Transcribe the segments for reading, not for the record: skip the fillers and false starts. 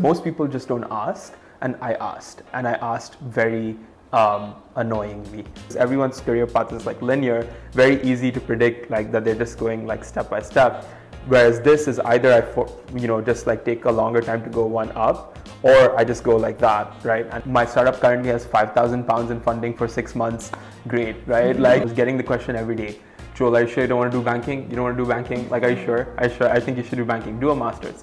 Most people just don't ask, and I asked very annoyingly. Everyone's career path is like linear, very easy to predict, like that they're just going like step by step. Whereas this is either I just like take a longer time to go one up, or I just go like that, right? And my startup currently has £5,000 in funding for 6 months. Great, right? Mm-hmm. Like I was getting the question every day. Joel, are you sure you don't want to do banking? You don't want to do banking? Like, are you sure? I think you should do banking. Do a master's,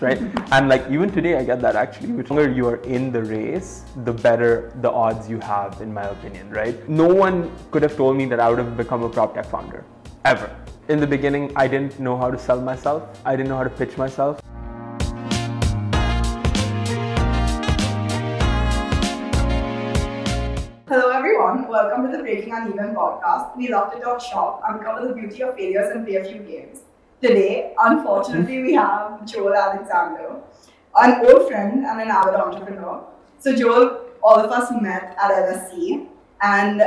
right? And like, even today, I get that actually. The longer you are in the race, the better the odds you have, in my opinion, right? No one could have told me that I would have become a prop tech founder, ever. In the beginning, I didn't know how to sell myself. I didn't know how to pitch myself. Welcome to the Breaking Uneven podcast. We love to talk shop, uncover the beauty of failures and play a few games. Today, unfortunately, we have Joel Alexander, an old friend and an avid entrepreneur. So Joel, all of us met at LSE, and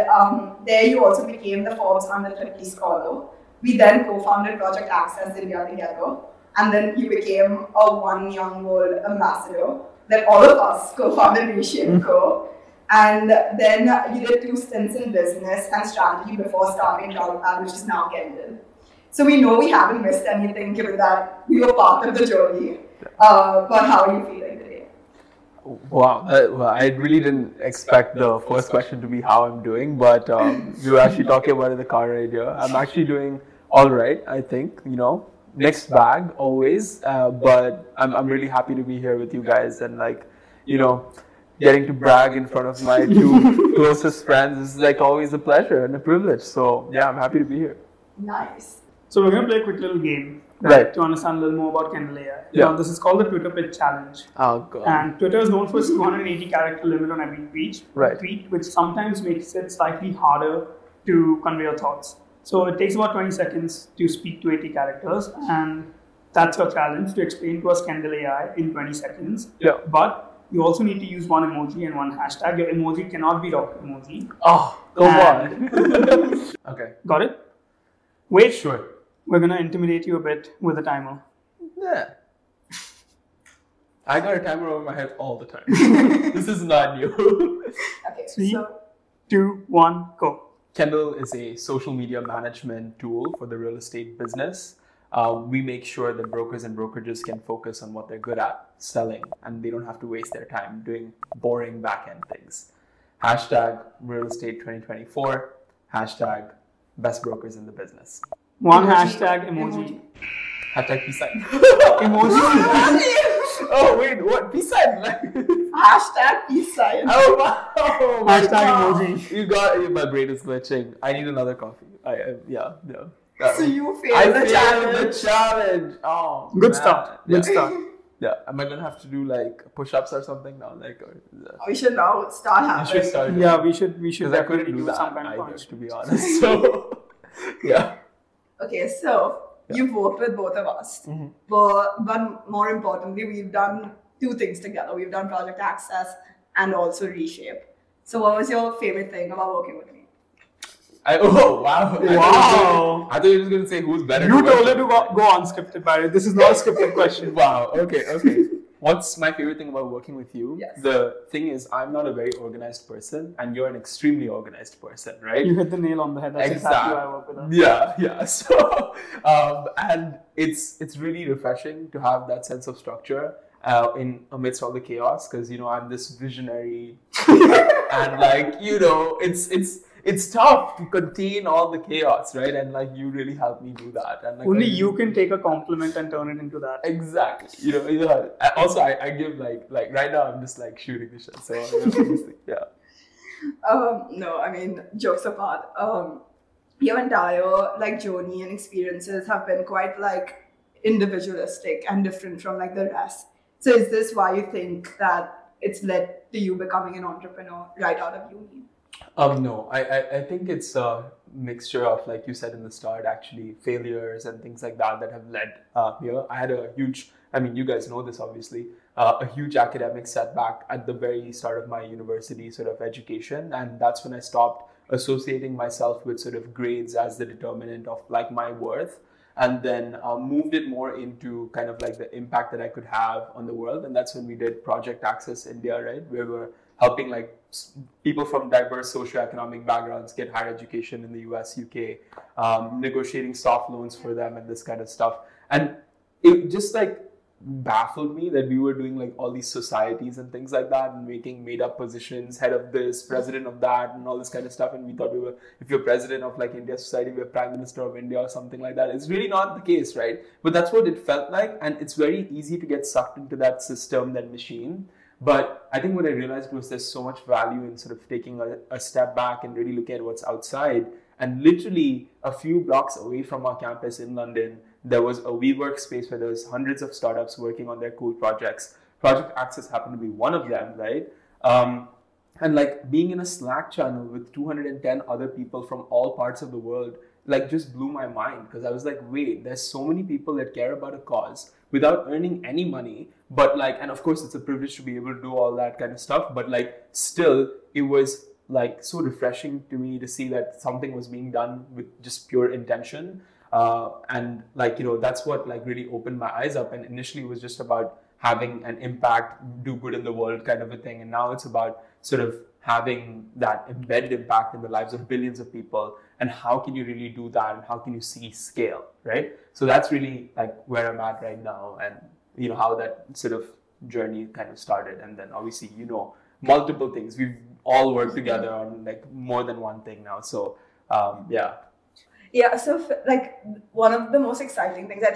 there you also became the Forbes 130 scholar. We then co-founded Project Access India together, and then you became a One Young World ambassador. Then all of us co-founded Reshape Co. And then you did 2 stints in business and strategy before starting Crowdpad, which is now Kendal. So we know we haven't missed anything given that we were part of the journey. But how are you feeling today? Wow, well, I really didn't expect the first question to be how I'm doing, but we were actually talking about it in the car right here. I'm actually doing all right, I think, you know. Mixed bag always, but I'm really happy to be here with you guys and like, you know, getting to brag in front of my 2 closest friends is like always a pleasure and a privilege. So yeah, I'm happy to be here. Nice. So we're going to play a quick little game to understand a little more about Kendal AI. Yeah. Now, this is called the Twitter Pit Challenge. Oh God. And Twitter is known for its 280 character limit on every tweet, which sometimes makes it slightly harder to convey your thoughts. So it takes about 20 seconds to speak to 80 characters, and that's your challenge to explain to us Kendal AI in 20 seconds. Yeah. But you also need to use one emoji and one hashtag. Your emoji cannot be rocket emoji. Oh, go on. Okay. Got it? Wait. Sure. We're going to intimidate you a bit with a timer. Yeah. I got a timer over my head all the time. This is not new. Okay. 3, 2, 1, go. Kendal is a social media management tool for the real estate business. We make sure that brokers and brokerages can focus on what they're good at, selling, and they don't have to waste their time doing boring back-end things. # real estate 2024, # best brokers in the business. One hashtag emoji. Hashtag peace sign. Emoji. Oh wait, what? Peace sign? Hashtag peace sign. Oh wow. Oh, #emoji. You got it. My brain is glitching. I need another coffee. Yeah. So you failed the challenge. Oh, good stuff. Good stuff. Yeah. Am I gonna have to do like push-ups or something now? Like, we should now start having. Yeah, we should. I couldn't do that either, to be honest. So, yeah. Okay, so you've worked with both of us, but more importantly, we've done 2 things together. We've done Project Access and also Reshape. So, what was your favorite thing about working with me? Wow! I thought you were just going to say who's better. You told her to go unscripted, by it. This is not a scripted question. Wow. Okay. What's my favorite thing about working with you? Yes. The thing is, I'm not a very organized person, and you're an extremely organized person, right? You hit the nail on the head. That's exactly why I work with us. Yeah. So, and it's really refreshing to have that sense of structure in amidst all the chaos, because you know I'm this visionary, and like you know It's tough to contain all the chaos, right? And like you really helped me do that. And like, only you can take a compliment and turn it into that. Exactly. You know. Also, I give like right now I'm just like shooting the shit. So yeah. No, I mean jokes apart. Your entire like journey and experiences have been quite like individualistic and different from like the rest. So is this why you think that it's led to you becoming an entrepreneur right out of uni? No, I think it's a mixture of, like you said in the start, actually failures and things like that have led here. I had you guys know this obviously, a huge academic setback at the very start of my university sort of education. And that's when I stopped associating myself with sort of grades as the determinant of like my worth. and then moved it more into kind of like the impact that I could have on the world. And that's when we did Project Access India, right? Where we're helping like people from diverse socioeconomic backgrounds get higher education in the US, UK, negotiating soft loans for them and this kind of stuff. And it just like baffled me that we were doing like all these societies and things like that and making made up positions, head of this, president of that, and all this kind of stuff. And we thought we were, if you're president of like India Society, we're prime minister of India or something like that. It's really not the case, right? But that's what it felt like. And it's very easy to get sucked into that system, that machine. But I think what I realized was there's so much value in sort of taking a step back and really looking at what's outside. And literally a few blocks away from our campus in London, there was a WeWork space where there was hundreds of startups working on their cool projects. Project Access happened to be one of them, right? And like being in a Slack channel with 210 other people from all parts of the world, like just blew my mind, because I was like, wait, there's so many people that care about a cause without earning any money. But like, and of course it's a privilege to be able to do all that kind of stuff, but like still it was like so refreshing to me to see that something was being done with just pure intention. And like, you know, that's what like really opened my eyes up. And initially it was just about having an impact, do good in the world kind of a thing. And now it's about sort of having that embedded impact in the lives of billions of people. And how can you really do that? And how can you see scale, right? So that's really like where I'm at right now. And you know, how that sort of journey kind of started. And then obviously, you know, multiple things. We've all worked together on like more than one thing now. So, yeah. Yeah. So like one of the most exciting things I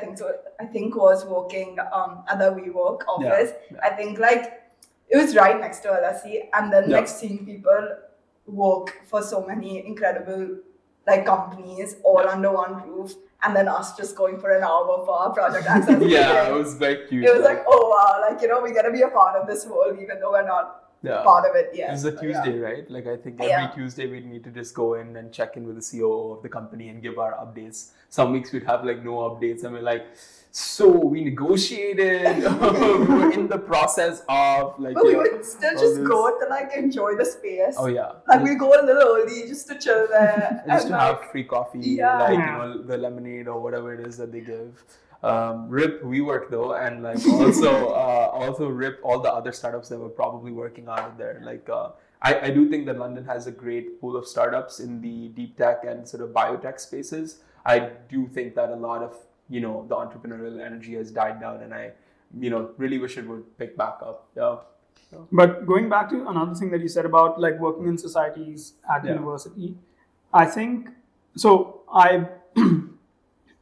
think was working at the WeWork office. Yeah. I think like it was right next to LSE, and then like seeing people work for so many incredible like companies all under one roof. And then us just going for an hour for our Project Access. Yeah, it was very cute. It was like, oh wow, like, you know, we're going to be a part of this world, even though we're not part of it yet. It was a Tuesday, right? Like, I think every Tuesday we'd need to just go in and check in with the CEO of the company and give our updates. Some weeks we'd have like no updates, and we're like, so we negotiated, we were in the process of like... But we would still just go to like enjoy the space. Oh yeah. Like we go a little early just to chill there. Just to like, have free coffee, like, you know, the lemonade or whatever it is that they give. RIP WeWork though, and like also RIP all the other startups that were probably working out of there. Like I do think that London has a great pool of startups in the deep tech and sort of biotech spaces. I do think that a lot of, you know, the entrepreneurial energy has died down, and I, you know, really wish it would pick back up. Yeah. So. But going back to another thing that you said about like working in societies at university, I think, so I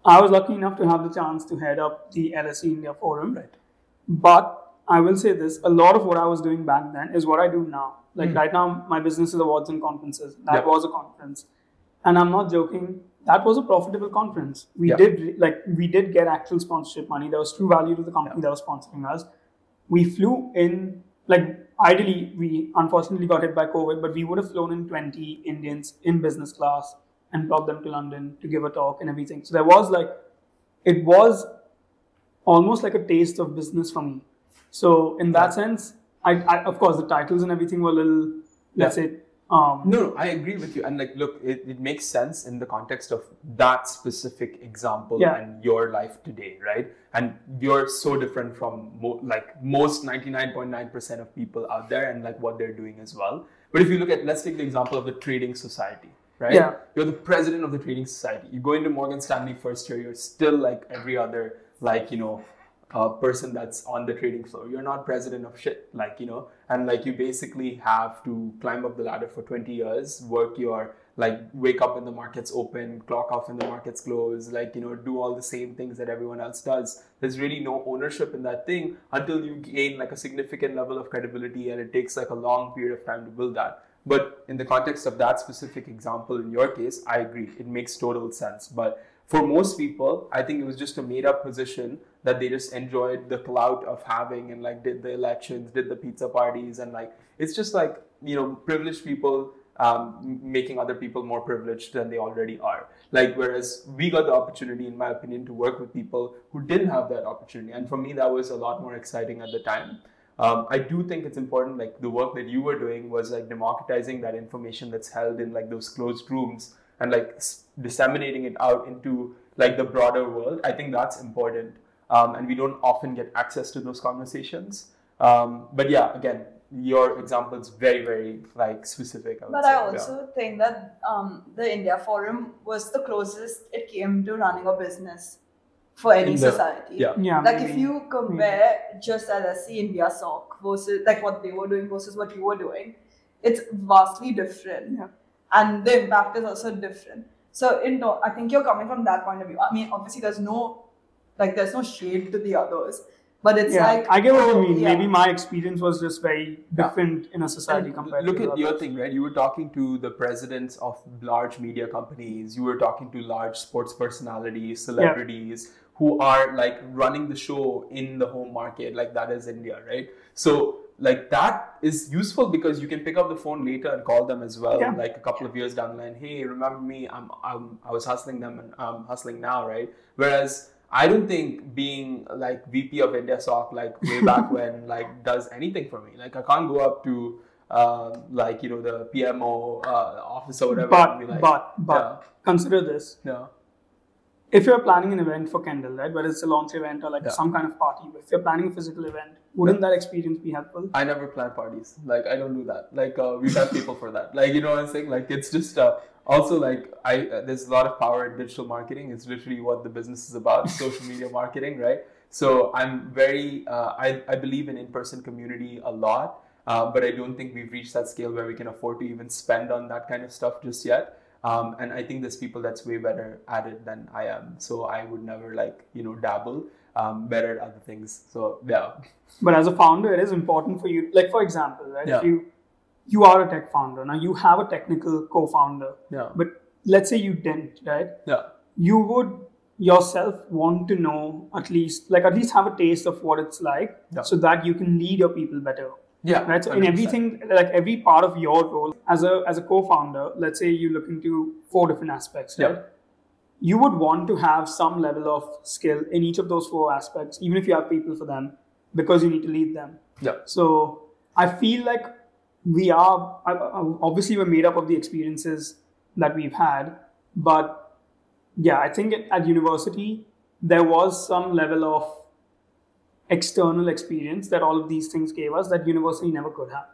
was lucky enough to have the chance to head up the LSE India Forum. Right. But I will say this, a lot of what I was doing back then is what I do now. Like right now, my business is awards and conferences. That was a conference. And I'm not joking. That was a profitable conference. We did get actual sponsorship money. There was true value to the company that was sponsoring us. We flew in, like ideally, we unfortunately got hit by COVID, but we would have flown in 20 Indians in business class and brought them to London to give a talk and everything. So there was like, it was almost like a taste of business for me. So in that sense, I of course, the titles and everything were a little, let's say, no, I agree with you. And like, look, it makes sense in the context of that specific example and your life today, right? And you're so different from most 99.9% of people out there and like what they're doing as well. But if you look at, let's take the example of the trading society, right? Yeah. You're the president of the trading society. You go into Morgan Stanley first year, you're still like every other, like, you know, person that's on the trading floor. You're not president of shit, like, you know, and like you basically have to climb up the ladder for 20 years, work your, like, wake up when the markets open, clock off when the markets close, like, you know, do all the same things that everyone else does. There's really no ownership in that thing until you gain like a significant level of credibility, and it takes like a long period of time to build that. But in the context of that specific example, in your case, I agree. It makes total sense. But for most people, I think it was just a made up position that they just enjoyed the clout of having, and like did the elections, did the pizza parties, and like, it's just like, you know, privileged people making other people more privileged than they already are. Like, whereas we got the opportunity, in my opinion, to work with people who didn't have that opportunity. And for me, that was a lot more exciting at the time. I do think it's important, like the work that you were doing was like democratizing that information that's held in like those closed rooms and like disseminating it out into like the broader world. I think that's important. And we don't often get access to those conversations. But yeah, again, your example is very, very like specific. I also think that the India Forum was the closest it came to running a business for any society. If you compare just LSE India SOC versus like what they were doing versus what you were doing, it's vastly different. Yeah. And the impact is also different. So I think you're coming from that point of view. I mean, obviously there's no shade to the others. But it's I get what you mean. Yeah. Maybe my experience was just very different in a society compared to Look at your thing, right? You were talking to the presidents of large media companies. You were talking to large sports personalities, celebrities who are like running the show in the home market. Like that is India, right? So like that is useful because you can pick up the phone later and call them as well. Yeah. Like a couple of years down the line, hey, remember me? I was hustling them and I'm hustling now, right? Whereas I don't think being like VP of India SOC like way back when like does anything for me. Like I can't go up to the PMO office or whatever. But consider this. Yeah. If you're planning an event for Kendal, right, whether it's a launch event or like some kind of party, but if you're planning a physical event, wouldn't that experience be helpful? I never plan parties. Like I don't do that. Like we've had people for that. Like you know what I'm saying? Like it's just also like there's a lot of power in digital marketing. It's literally what the business is about, social media marketing, right? So I'm very I believe in in-person community a lot, but I don't think we've reached that scale where we can afford to even spend on that kind of stuff just yet. And I think there's people that's way better at it than I am. So I would never dabble, better at other things. So yeah. But as a founder, it is important for you. Like for example, right? Yeah. If you are a tech founder. Now you have a technical co-founder. Yeah. But let's say you didn't, right? Yeah. You would yourself want to know at least have a taste of what it's like so that you can lead your people better. Yeah, right. So 100%. In everything, like every part of your role as a co-founder, let's say you look into 4 different aspects, right? Yeah. You would want to have some level of skill in each of those 4 aspects, even if you have people for them, because you need to lead them. Yeah. So I feel like we're made up of the experiences that we've had, but yeah, I think at university there was some level of external experience that all of these things gave us that university never could have.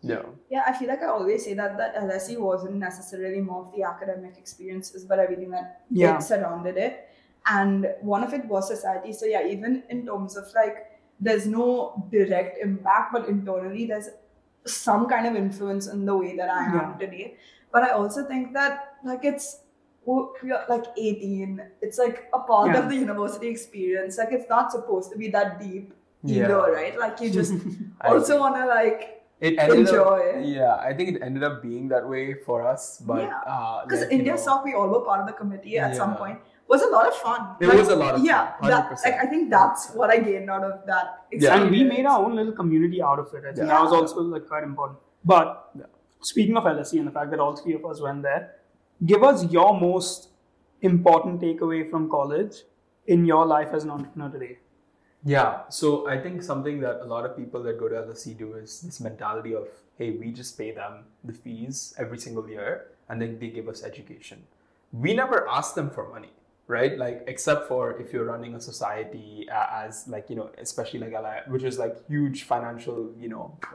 Yeah. Yeah, I feel like I always say that LSE wasn't necessarily more of the academic experiences, but everything that surrounded it. And one of it was society. So yeah, even in terms of like, there's no direct impact, but internally there's some kind of influence in the way that I am today. But I also think that like it's, you're like 18, it's like a part of the university experience. Like it's not supposed to be that deep either, right? Like you just also want to like enjoy. I think it ended up being that way for us. But because India SOC, we all were part of the committee at some point. Was a lot of fun. It was a lot of fun. 100%. I think that's what I gained out of that experience. Yeah. And we made our own little community out of it. I think that was also like quite important. But speaking of LSE and the fact that all 3 of us went there, give us your most important takeaway from college in your life as an entrepreneur today. Yeah. So I think something that a lot of people that go to LSE do is this mentality of, hey, we just pay them the fees every single year and then they give us education. We never ask them for money, right? Like, except for if you're running a society as especially like LI, which is like huge financial,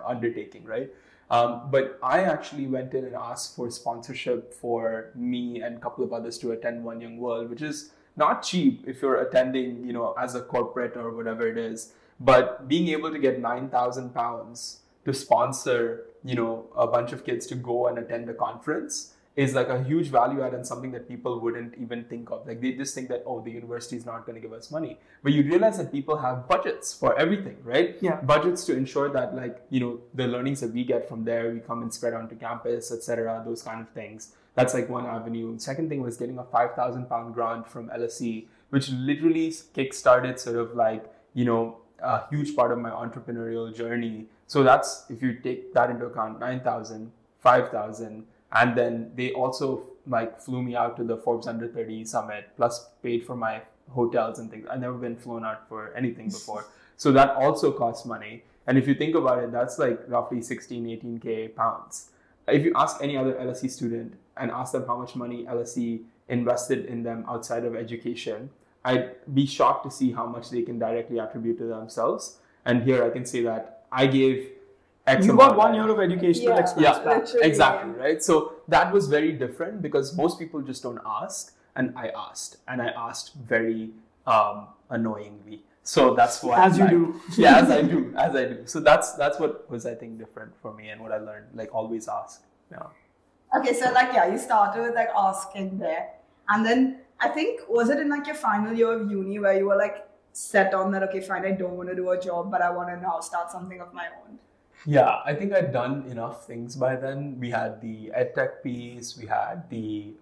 undertaking, right? But I actually went in and asked for sponsorship for me and a couple of others to attend One Young World, which is not cheap if you're attending, as a corporate or whatever it is. But being able to get £9,000 to sponsor, a bunch of kids to go and attend the conference is like a huge value add and something that people wouldn't even think of. Like they just think that, oh, the university is not going to give us money. But you realize that people have budgets for everything, right? Yeah. Budgets to ensure that the learnings that we get from there, we come and spread onto campus, etc. Those kind of things. That's like one avenue. Second thing was getting a £5,000 grant from LSE, which literally kickstarted sort of a huge part of my entrepreneurial journey. So that's, if you take that into account, 9,000, 5,000, and then they also flew me out to the Forbes 130 summit, plus paid for my hotels and things. I've never been flown out for anything before. So that also costs money. And if you think about it, that's like roughly 16, 18K pounds. If you ask any other LSE student and ask them how much money LSE invested in them outside of education, I'd be shocked to see how much they can directly attribute to themselves. And here I can say that I gave X. You got 1 year of educational experience. Yeah, exactly, right? So that was very different because most people just don't ask. And I asked. And I asked very annoyingly. So that's what as I do. So that's what was, I think, different for me and what I learned. Like, always ask. Yeah. Okay, so you started with asking there, and then I think, was it in your final year of uni where you were set on that, okay, fine, I don't want to do a job, but I want to now start something of my own? Yeah, I think I'd done enough things by then. We had the edtech piece, we had the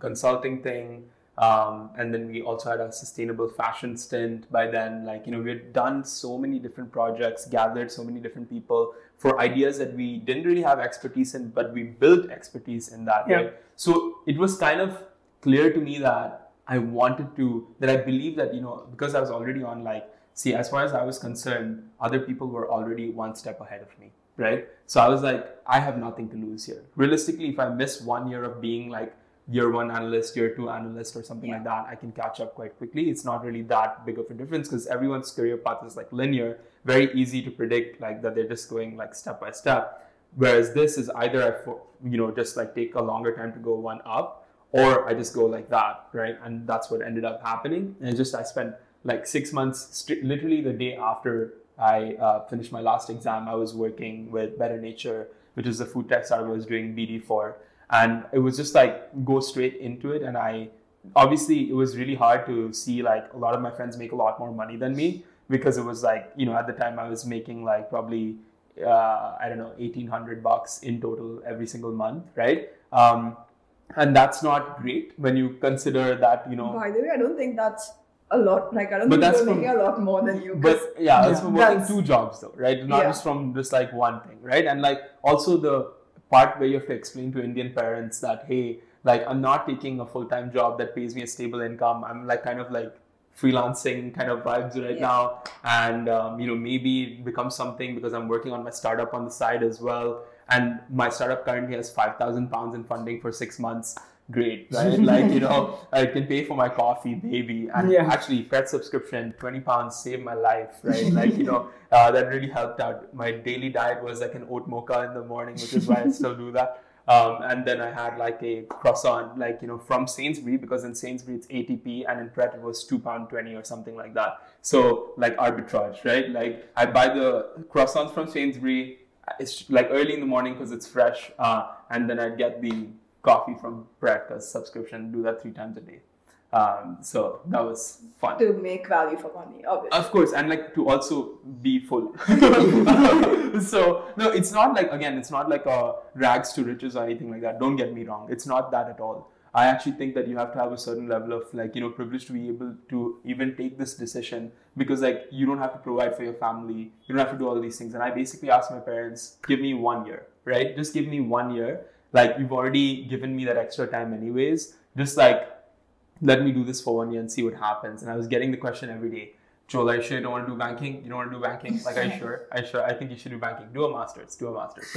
consulting thing, and then we also had a sustainable fashion stint by then. We had done so many different projects, gathered so many different people for ideas that we didn't really have expertise in, but we built expertise in that. Yeah. Right? So it was kind of clear to me that I believe that, because I was already on as far as I was concerned, other people were already one step ahead of me, right? So I was I have nothing to lose here. Realistically, if I miss 1 year of being year one analyst, year two analyst or something like that, I can catch up quite quickly. It's not really that big of a difference because everyone's career path is linear, very easy to predict that they're just going step by step. Whereas this is either I, just take a longer time to go one up or I just go like that, right? And that's what ended up happening. And I spent 6 months, literally the day after I finished my last exam, I was working with Better Nature, which is the food tech startup I was doing BD for. And it was just go straight into it. And it was really hard to see a lot of my friends make a lot more money than me because it was at the time I was making probably, I don't know, $1,800 in total every single month, right? And that's not great when you consider that, By the way, I don't think that's a lot. I don't think you're making a lot more than you. But that's from working two jobs though, right? Not just from just one thing, right? And also the part where you have to explain to Indian parents that, hey, I'm not taking a full-time job that pays me a stable income. I'm freelancing kind of vibes right now. And, maybe it becomes something because I'm working on my startup on the side as well. And my startup currently has £5,000 in funding for 6 months. Great, right? I can pay for my coffee, baby. And actually, Pret subscription, £20 saved my life, right? That really helped out. My daily diet was an oat mocha in the morning, which is why I still do that. And then I had a croissant, from Sainsbury, because in Sainsbury it's 80p and in Pret it was £2.20 or something like that. So arbitrage, right? I buy the croissants from Sainsbury. It's early in the morning because it's fresh. And then I get the coffee from breakfast subscription, do that 3 times a day. So that was fun. To make value for money, obviously. Of course, and to also be full. So, no, it's not it's not a rags to riches or anything like that. Don't get me wrong. It's not that at all. I actually think that you have to have a certain level of privilege to be able to even take this decision because you don't have to provide for your family. You don't have to do all these things. And I basically asked my parents, give me 1 year, right? Just give me 1 year. You've already given me that extra time anyways. Just let me do this for 1 year and see what happens. And I was getting the question every day. Joel, are you sure you don't want to do banking? You don't want to do banking? Are you sure? I think you should do banking. Do a master's,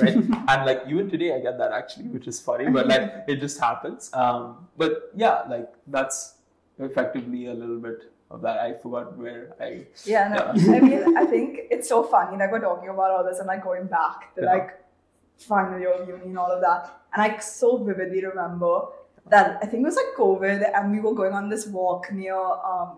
right? And even today I get that actually, which is funny, but it just happens. But yeah, that's effectively a little bit of that. I forgot where I... Yeah, no, I mean, I think it's so funny. We're talking about all this and going back to final year of uni and all of that, and I so vividly remember that I think it was COVID and we were going on this walk near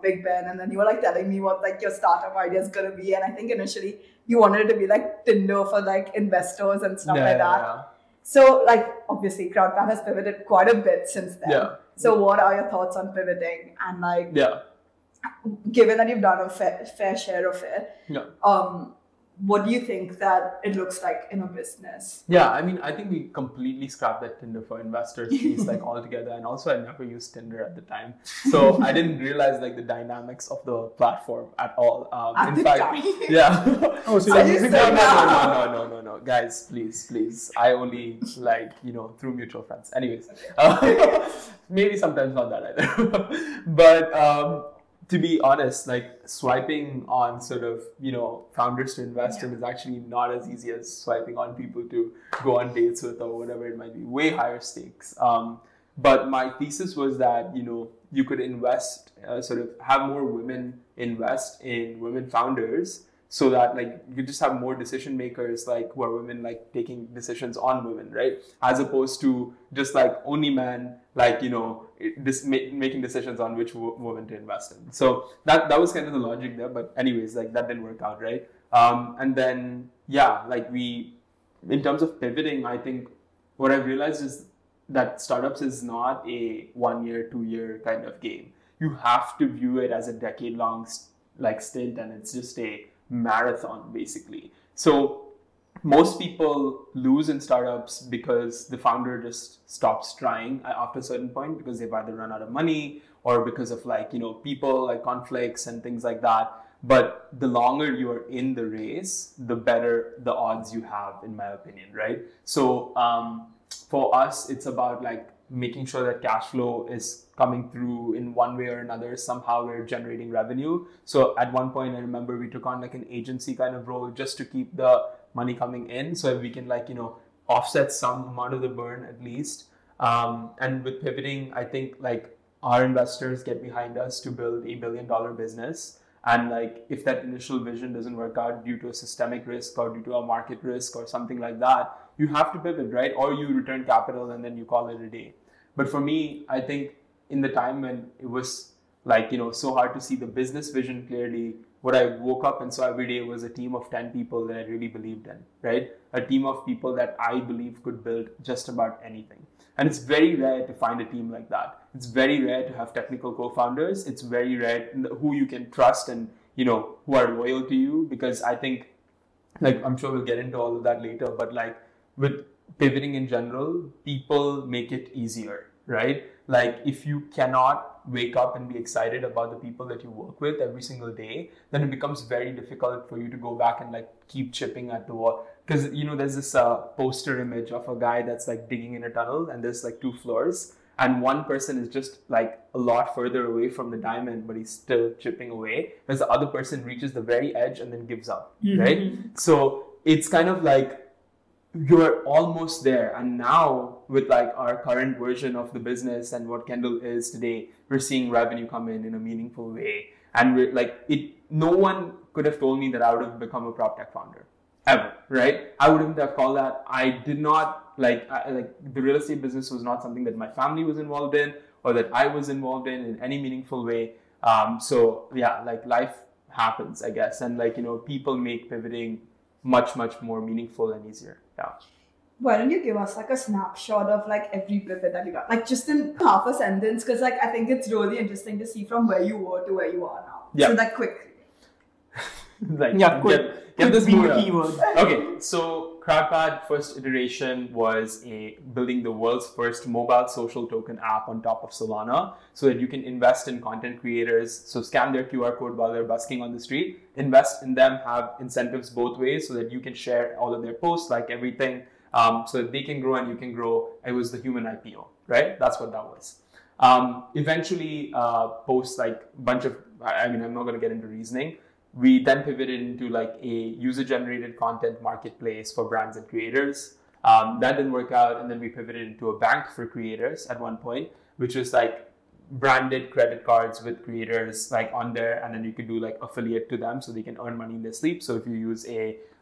Big Ben, and then you were telling me what your startup idea is going to be, and I think initially you wanted it to be Tinder for investors and stuff that. Yeah. So obviously Crowdpad has pivoted quite a bit since then. Yeah. So what are your thoughts on pivoting and given that you've done a fair share of it? Yeah. What do you think that it looks like in a business? Yeah, I mean, I think we completely scrapped that Tinder for investors piece altogether. And also I never used Tinder at the time. So I didn't realize the dynamics of the platform at all. Oh, so you're using Tinder? No. Guys, please. I only through mutual friends. Anyways, maybe sometimes not that either. But, to be honest, swiping on sort of, founders to invest in is actually not as easy as swiping on people to go on dates with or whatever it might be. Way higher stakes. But my thesis was that, you know, you could invest, sort of have more women invest in women founders so that, like, you just have more decision makers, like, who are women, like, taking decisions on women, right? As opposed to just, like, only men, like, you know, making decisions on which woman to invest in. So that was kind of the logic there. But anyways, like, that didn't work out, right? And then, yeah, like, we, in terms of pivoting, I think what I've realized is that startups is not a 1 year, 2 year kind of game. You have to view it as a decade long, like, stint, and it's just a marathon basically. So most people lose in startups because the founder just stops trying after a certain point, because they've either run out of money or because of, like, you know, people, like, conflicts and things like that. But the longer you are in the race, the better the odds you have, in my opinion, right? So for us, it's about, like, making sure that cash flow is coming through in one way or another. Somehow we're generating revenue. So at one point, I remember we took on, like, an agency kind of role just to keep the money coming in, so we can, like, you know, offset some amount of the burn at least. And with pivoting, I think, like, our investors get behind us to build $1 billion business. And, like, if that initial vision doesn't work out due to a systemic risk or due to a market risk or something like that, you have to pivot, right? Or you return capital and then you call it a day. But for me, I think in the time when it was, like, you know, so hard to see the business vision clearly, what I woke up and saw every day was a team of 10 people that I really believed in, right? A team of people that I believe could build just about anything. And it's very rare to find a team like that. It's very rare to have technical co-founders. It's very rare who you can trust and, you know, who are loyal to you, because I think, like, I'm sure we'll get into all of that later, but, like, with pivoting in general, people make it easier, right? Like, if you cannot wake up and be excited about the people that you work with every single day, then it becomes very difficult for you to go back and, like, keep chipping at the wall. Because, you know, there's this poster image of a guy that's, like, digging in a tunnel, and there's, like, two floors, and one person is just, like, a lot further away from the diamond, but he's still chipping away, as the other person reaches the very edge and then gives up, mm-hmm. right? So it's kind of like, you're almost there. And now with, like, our current version of the business and what Kendal is today, we're seeing revenue come in a meaningful way. And we're like, no one could have told me that I would have become a prop tech founder ever, right? I wouldn't have called that. I did not like the real estate business was not something that my family was involved in or that I was involved in any meaningful way. So yeah, like, life happens, I guess. And, like, you know, people make pivoting much, much more meaningful and easier. Yeah. Why don't you give us, like, a snapshot of, like, every pivot that you got, like, just in half a sentence, because, like, I think it's really interesting to see from where you were to where you are now. Yeah. So that quick. Like, yeah, quick. Get this being the keyword. Okay, so Crowdpad first iteration was building the world's first mobile social token app on top of Solana, so that you can invest in content creators. So scan their QR code while they're busking on the street, invest in them, have incentives both ways, so that you can share all of their posts, like, everything, so that they can grow and you can grow. It was the human IPO, right? That's what that was. Eventually, post, like, bunch of, I mean, I'm not going to get into reasoning. We then pivoted into, like, a user-generated content marketplace for brands and creators. That didn't work out, and then we pivoted into a bank for creators at one point, which was, like, branded credit cards with creators, like, on there, and then you could do, like, affiliate to them so they can earn money in their sleep. So if you use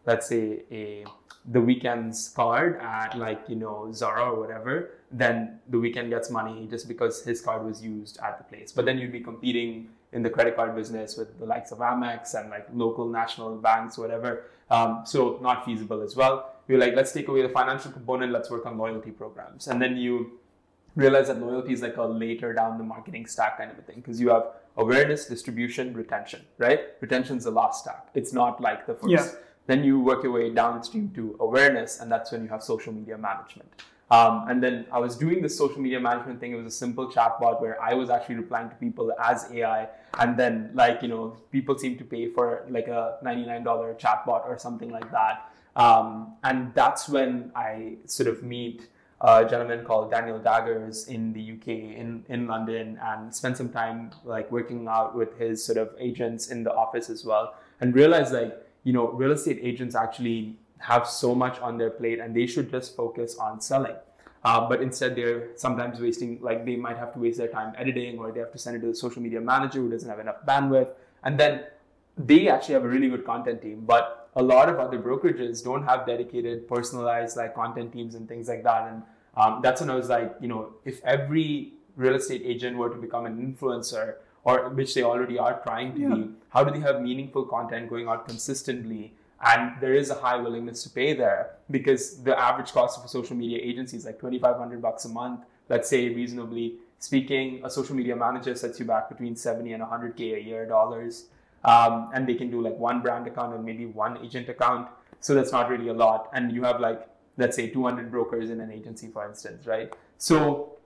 let's say The Weeknd's card at, like, you know, Zara or whatever, then The Weeknd gets money just because his card was used at the place. But then you'd be competing in the credit card business with the likes of Amex and, like, local national banks, whatever. So not feasible as well. We're like, let's take away the financial component. Let's work on loyalty programs. And then you realize that loyalty is, like, a later down the marketing stack kind of a thing, because you have awareness, distribution, retention, right? Retention's the last stack. It's not, like, the first. Yeah. Then you work your way downstream to awareness, and that's when you have social media management. And then I was doing this social media management thing. It was a simple chatbot where I was actually replying to people as AI. And then, like, you know, people seem to pay for, like, a $99 chatbot or something like that. And that's when I sort of meet a gentleman called Daniel Daggers in the UK, in London, and spent some time, like, working out with his sort of agents in the office as well, and realized, like, you know, real estate agents actually have so much on their plate and they should just focus on selling. But instead, they're sometimes wasting, like they might have to waste their time editing, or they have to send it to the social media manager who doesn't have enough bandwidth. And then they actually have a really good content team, but a lot of other brokerages don't have dedicated, personalized like content teams and things like that. And that's when I was like, you know, if every real estate agent were to become an influencer, or which they already are trying to be, how do they have meaningful content going out consistently? And there is a high willingness to pay there, because the average cost of a social media agency is like $2,500 a month. Let's say, reasonably speaking, a social media manager sets you back between $70,000 and $100,000 a year dollars. And they can do like one brand account and maybe one agent account. So that's not really a lot. And you have like, let's say 200 brokers in an agency, for instance, right? So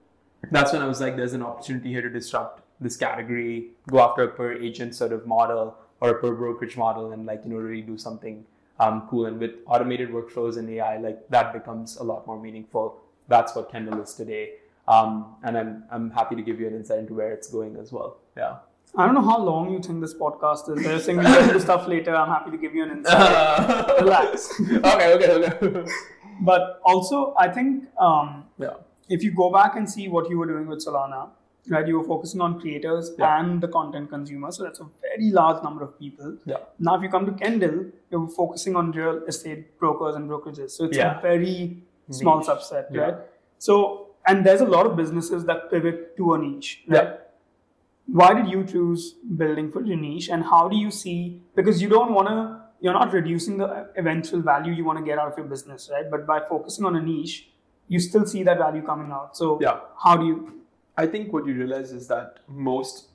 that's when I was like, there's an opportunity here to disrupt this category, go after a per agent sort of model or a per brokerage model, and like, you know, really do something cool. And with automated workflows and AI, like that becomes a lot more meaningful. That's what Kendal is today. And I'm happy to give you an insight into where it's going as well. Yeah. I don't know how long you think this podcast is. They're saying we'll do stuff later. I'm happy to give you an insight. Relax. Okay. But also, I think if you go back and see what you were doing with Solana, right, you were focusing on creators and the content consumer. So that's a very large number of people. Yeah. Now, if you come to Kendal, you're focusing on real estate brokers and brokerages. So it's a very small subset, right? So, and there's a lot of businesses that pivot to a niche, right? Yeah. Why did you choose building for your niche, and how do you see, because you don't want to, you're not reducing the eventual value you want to get out of your business, right? But by focusing on a niche, you still see that value coming out. So how do you? I think what you realize is that most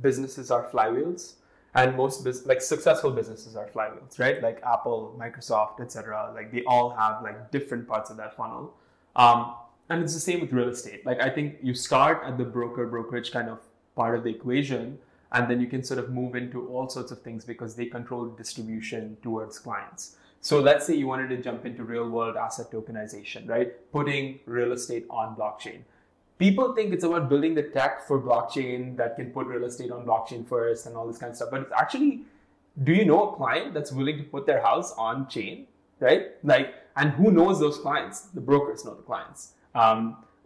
businesses are flywheels, and most successful businesses are flywheels, right? Like Apple, Microsoft, etc. Like they all have like different parts of that funnel. And it's the same with real estate. Like I think you start at the brokerage kind of part of the equation, and then you can sort of move into all sorts of things because they control distribution towards clients. So let's say you wanted to jump into real world asset tokenization, right? Putting real estate on blockchain. People think it's about building the tech for blockchain that can put real estate on blockchain first and all this kind of stuff. But it's actually, do you know a client that's willing to put their house on chain, right? Like, and who knows those clients? The brokers know the clients.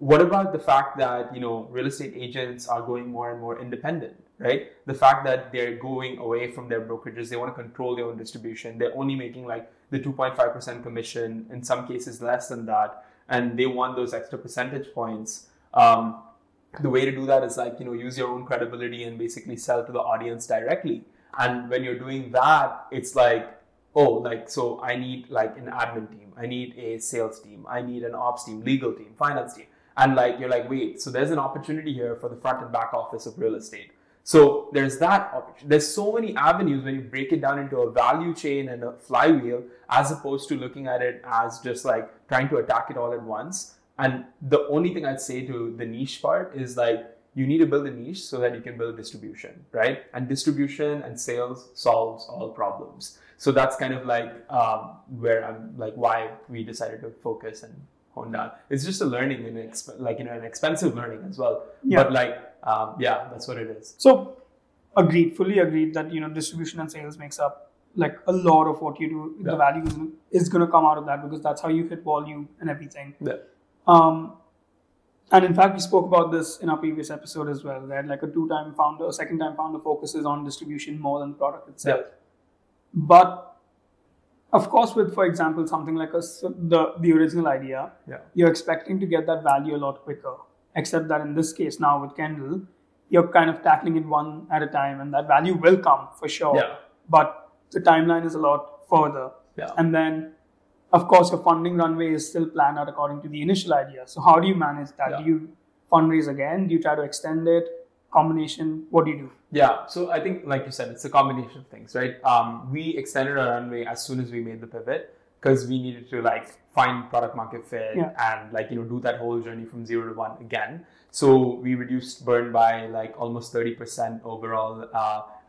What about the fact that, you know, real estate agents are going more and more independent, right? The fact that they're going away from their brokerages, they want to control their own distribution. They're only making like the 2.5% commission, in some cases less than that. And they want those extra percentage points. The way to do that is like, you know, use your own credibility and basically sell to the audience directly. And when you're doing that, it's like, oh, like, so I need like an admin team, I need a sales team, I need an ops team, legal team, finance team. And like, you're like, wait, so there's an opportunity here for the front and back office of real estate. So there's that opportunity. There's so many avenues when you break it down into a value chain and a flywheel, as opposed to looking at it as just like trying to attack it all at once. And the only thing I'd say to the niche part is like, you need to build a niche so that you can build distribution, right? And distribution and sales solves all problems. So that's kind of like where I'm like, why we decided to focus and hone down. It's just a learning and an expensive learning as well. Yeah. But like, that's what it is. So agreed, fully agreed that, you know, distribution and sales makes up like a lot of what you do. Yeah. The value is going to come out of that because that's how you hit volume and everything. Yeah. And in fact, we spoke about this in our previous episode as well, right? Like a second-time founder focuses on distribution more than the product itself. Yep. But of course, with, for example, something like the original idea, you're expecting to get that value a lot quicker, except that in this case now with Kendal, you're kind of tackling it one at a time, and that value will come for sure. Yeah. But the timeline is a lot further. Yeah. And then, of course, your funding runway is still planned out according to the initial idea. So how do you manage that? Yeah. Do you fundraise again? Do you try to extend it? Combination? What do you do? Yeah. So I think, like you said, it's a combination of things, right? We extended our runway as soon as we made the pivot because we needed to like find product market fit and like, you know, do that whole journey from 0 to 1 again. So we reduced burn by like almost 30% overall.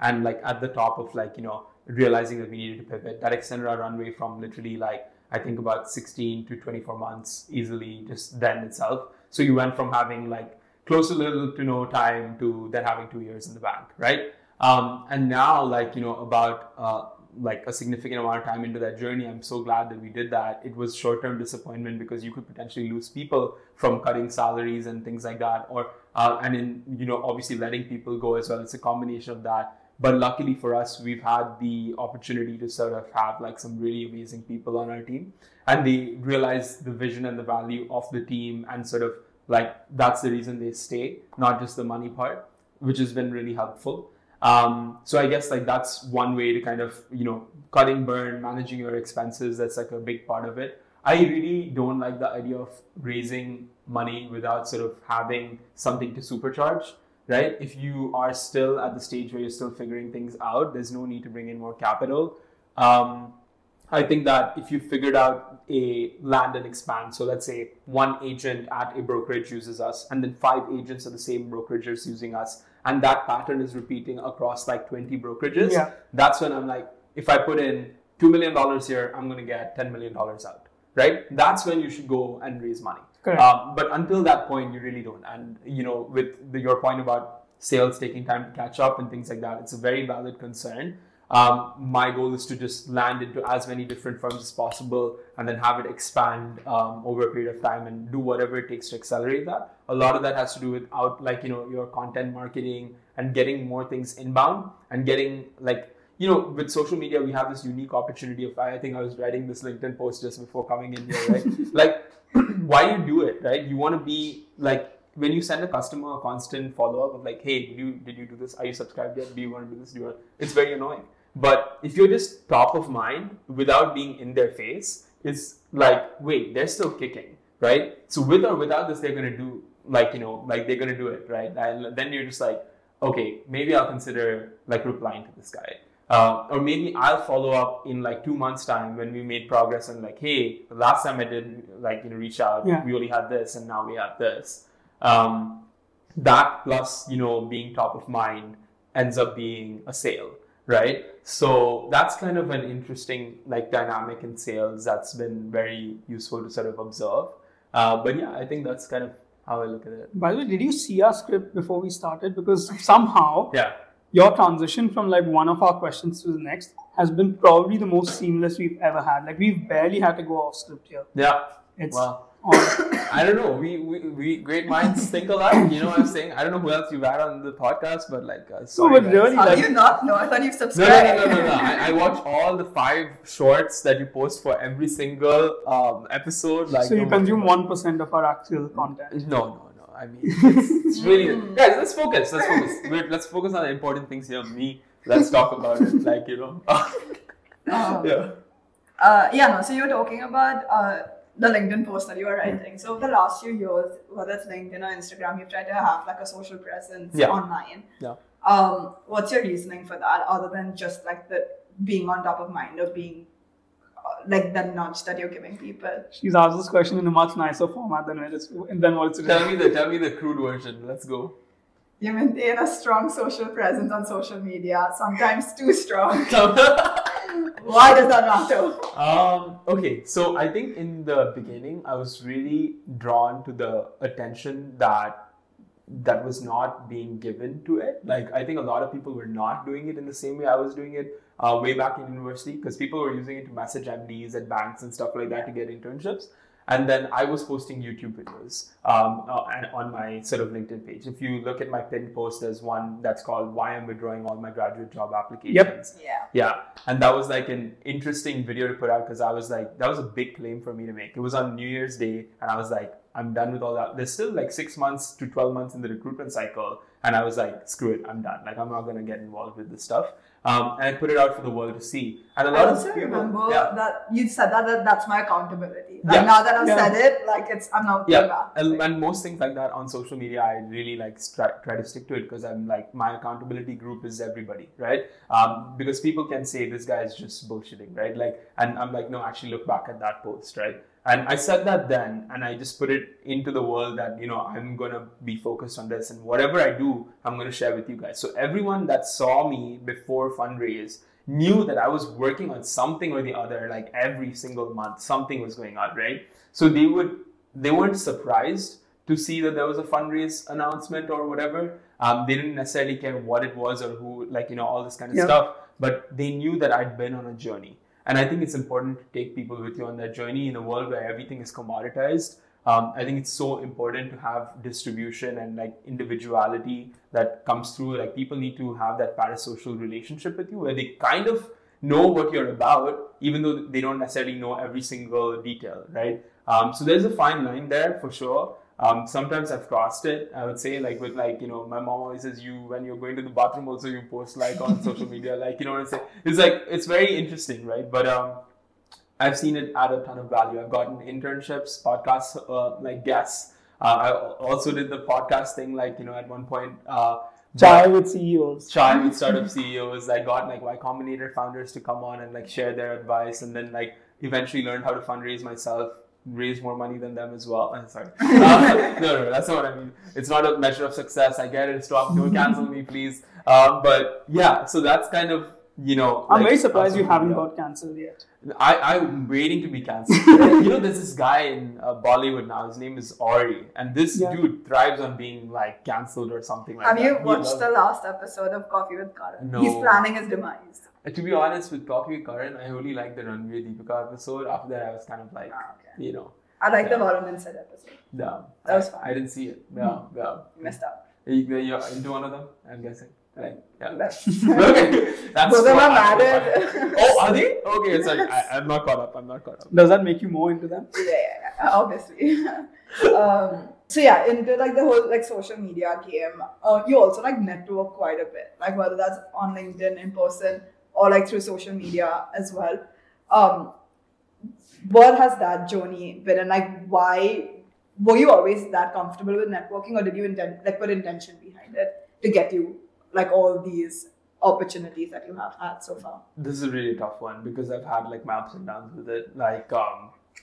And like at the top of like, you know, realizing that we needed to pivot, that extended our runway from literally like, I think about 16 to 24 months easily just then itself. So you went from having like close to little to no time to then having 2 years in the bank, right? And now like, you know, about like a significant amount of time into that journey. I'm so glad that we did that. It was short-term disappointment because you could potentially lose people from cutting salaries and things like that, or and in, you know, obviously letting people go as well. It's a combination of that. But luckily for us, we've had the opportunity to sort of have like some really amazing people on our team, and they realize the vision and the value of the team, and sort of like that's the reason they stay, not just the money part, which has been really helpful. So I guess like that's one way to kind of, you know, cutting burn, managing your expenses. That's like a big part of it. I really don't like the idea of raising money without sort of having something to supercharge, right? If you are still at the stage where you're still figuring things out, there's no need to bring in more capital. I think that if you figured out a land and expand, so let's say one agent at a brokerage uses us, and then 5 agents at the same brokerage is using us, and that pattern is repeating across like 20 brokerages, yeah. That's when I'm like, if I put in $2 million here, I'm going to get $10 million out, right? That's when you should go and raise money. Correct. But until that point, you really don't. And, you know, with your point about sales taking time to catch up and things like that, it's a very valid concern. My goal is to just land into as many different firms as possible and then have it expand over a period of time and do whatever it takes to accelerate that. A lot of that has to do with your content marketing and getting more things inbound and getting with social media, we have this unique opportunity of, I think I was writing this LinkedIn post just before coming in here, right? Why you do it, right? You want to be like, when you send a customer a constant follow-up of like, hey, did you do this? Are you subscribed yet? Do you want to do this? It's very annoying. But if you're just top of mind without being in their face, it's like, wait, they're still kicking, right? So with or without this, they're going to do they're going to do it, right? And then you're just like, okay, maybe I'll consider like replying to this guy. Or maybe I'll follow up in like 2 months time when we made progress and like, hey, the last time I did reach out, yeah. We only had this and now we have this. That plus, being top of mind ends up being a sale. Right. So that's kind of an interesting dynamic in sales that's been very useful to sort of observe. But yeah, I think that's kind of how I look at it. By the way, did you see our script before we started? Because somehow your transition from one of our questions to the next has been probably the most seamless we've ever had. We've barely had to go off script here. Yeah. Wow. I don't know. We great minds think alike. You know what I'm saying? I don't know who else you've had on the podcast, but you not know? I thought you've subscribed. No. I watch all the 5 shorts that you post for every single episode. So you consume 1% of our actual content. No. I mean, it's really guys. Let's focus. Let's focus on the important things here. Let's talk about it. So you're talking about the LinkedIn post that you were writing. So over the last few years, whether it's LinkedIn or Instagram, you've tried to have a social presence online. Yeah. What's your reasoning for that, other than just the being on top of mind or being the nudge that you're giving people? She's asked this question in a much nicer format than what it's written. Tell me the crude version. Let's go. You maintain a strong social presence on social media, sometimes too strong. Why does that matter? Okay, so I think in the beginning, I was really drawn to the attention that was not being given to it. I think a lot of people were not doing it in the same way I was doing it way back in university, because people were using it to message MDs at banks and stuff like that to get internships. And then I was posting YouTube videos and on my sort of LinkedIn page. If you look at my pinned post, there's one that's called Why I'm Withdrawing All My Graduate Job Applications. Yep. Yeah. And that was an interesting video to put out, because I was that was a big claim for me to make. It was on New Year's Day, and I was I'm done with all that. There's still 6 months to 12 months in the recruitment cycle. And I was screw it, I'm done. I'm not going to get involved with this stuff. And I put it out for the world to see. And a lot of people remember that you said that that's my accountability. Now that I've said it, I'm not going back. And most things like that on social media, I really try to stick to it, because I'm my accountability group is everybody, right? Because people can say this guy is just bullshitting, right? And I'm no, actually look back at that post, right? And I said that then, and I just put it into the world that, I'm going to be focused on this, and whatever I do, I'm going to share with you guys. So everyone that saw me before Fundraise knew that I was working on something or the other, every single month, something was going on, right? So they weren't surprised to see that there was a Fundraise announcement or whatever. They didn't necessarily care what it was or who, all this kind of stuff. but they knew that I'd been on a journey. And I think it's important to take people with you on that journey in a world where everything is commoditized. I think it's so important to have distribution and like individuality that comes through. Like people need to have that parasocial relationship with you where they kind of know what you're about, even though they don't necessarily know every single detail, right? So there's a fine line there for sure. Sometimes I've crossed it. I would say my mom always says when you're going to the bathroom also you post on social media, what I'm saying? It's it's very interesting, right? But I've seen it add a ton of value. I've gotten internships, podcasts, guests. I also did the podcast thing, at one point. Chai with CEOs. Chai with startup CEOs. I got Y Combinator founders to come on and share their advice, and then eventually learned how to fundraise myself, raise more money than them as well. I'm sorry. No, that's not what I mean. It's not a measure of success. I get it. Stop. Don't cancel me, please. But yeah, so that's kind of, I'm very surprised you haven't got cancelled yet. I'm waiting to be cancelled. There's this guy in Bollywood now. His name is Ori, and this dude thrives on being cancelled or something like that. Have you watched the last episode of Coffee with Karan? No. He's planning his demise. To be honest, with Coffee with Karan, I only liked the Ranveer Deepika episode. After that, I was kind of I liked the Varun and Sid episode. Yeah, that was fun. I didn't see it. Yeah, You messed up. You're into one of them, I'm guessing. Right. Yeah. Okay. That's so they're not married. Oh, are they? Okay, it's I'm not caught up. Does that make you more into them? Yeah, obviously. Into the whole social media game. You also network quite a bit, whether that's on LinkedIn, in person, or through social media as well. What has that journey been, and why were you always that comfortable with networking, or did you put intention behind it to get you all these opportunities that you have had so far? This is a really tough one because I've had my ups and downs with it.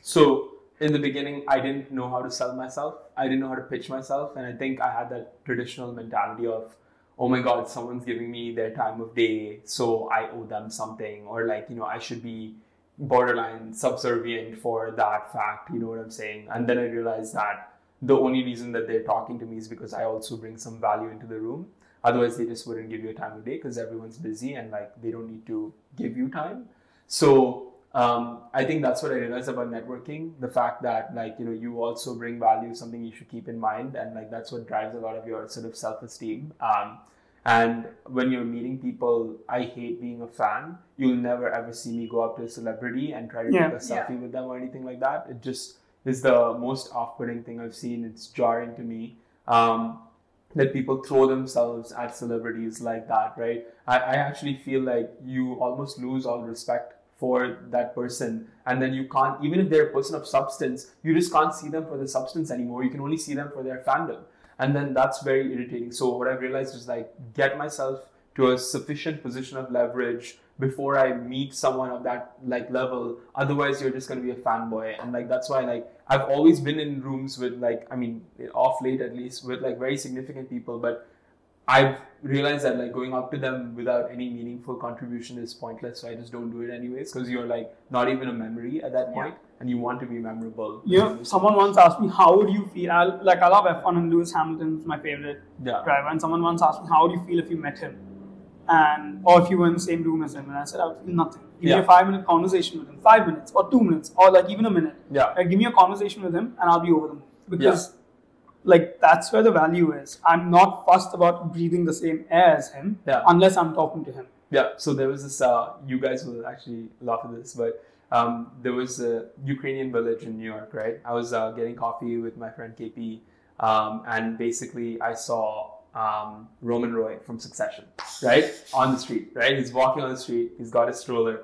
So in the beginning, I didn't know how to sell myself. I didn't know how to pitch myself. And I think I had that traditional mentality of, oh my God, someone's giving me their time of day, so I owe them something. Or I should be borderline subservient for that fact. You know what I'm saying? And then I realized that the only reason that they're talking to me is because I also bring some value into the room. Otherwise, they just wouldn't give you a time of day because everyone's busy and they don't need to give you time. So I think that's what I realized about networking. The fact that you also bring value, something you should keep in mind. And that's what drives a lot of your sort of self-esteem. And when you're meeting people, I hate being a fan. You'll never ever see me go up to a celebrity and try to take a selfie with them or anything like that. It just is the most off-putting thing I've seen. It's jarring to me. That people throw themselves at celebrities like that, right? I actually feel you almost lose all respect for that person. And then you can't, even if they're a person of substance, you just can't see them for the substance anymore. You can only see them for their fandom. And then that's very irritating. So what I've realized is get myself to a sufficient position of leverage before I meet someone of that level. Otherwise, you're just going to be a fanboy. And that's why I've always been in rooms with off late at least with very significant people, but I've realized that going up to them without any meaningful contribution is pointless. So I just don't do it anyways because you're not even a memory at that point, and you want to be memorable. Yeah. Someone once asked me, how would you feel? I love F1 and Lewis Hamilton's my favorite driver. And someone once asked me, how would you feel if you met him? Or if you were in the same room as him, and I said, I would feel nothing. Give me a 5-minute conversation with him, 5 minutes or 2 minutes or even a minute. Yeah. Give me a conversation with him and I'll be over them because that's where the value is. I'm not fussed about breathing the same air as him unless I'm talking to him. Yeah. So there was this, you guys will actually laugh at this, but there was a Ukrainian village in New York, right? I was getting coffee with my friend KP and basically I saw Roman Roy from Succession, right? On the street, right? He's walking on the street. He's got his stroller.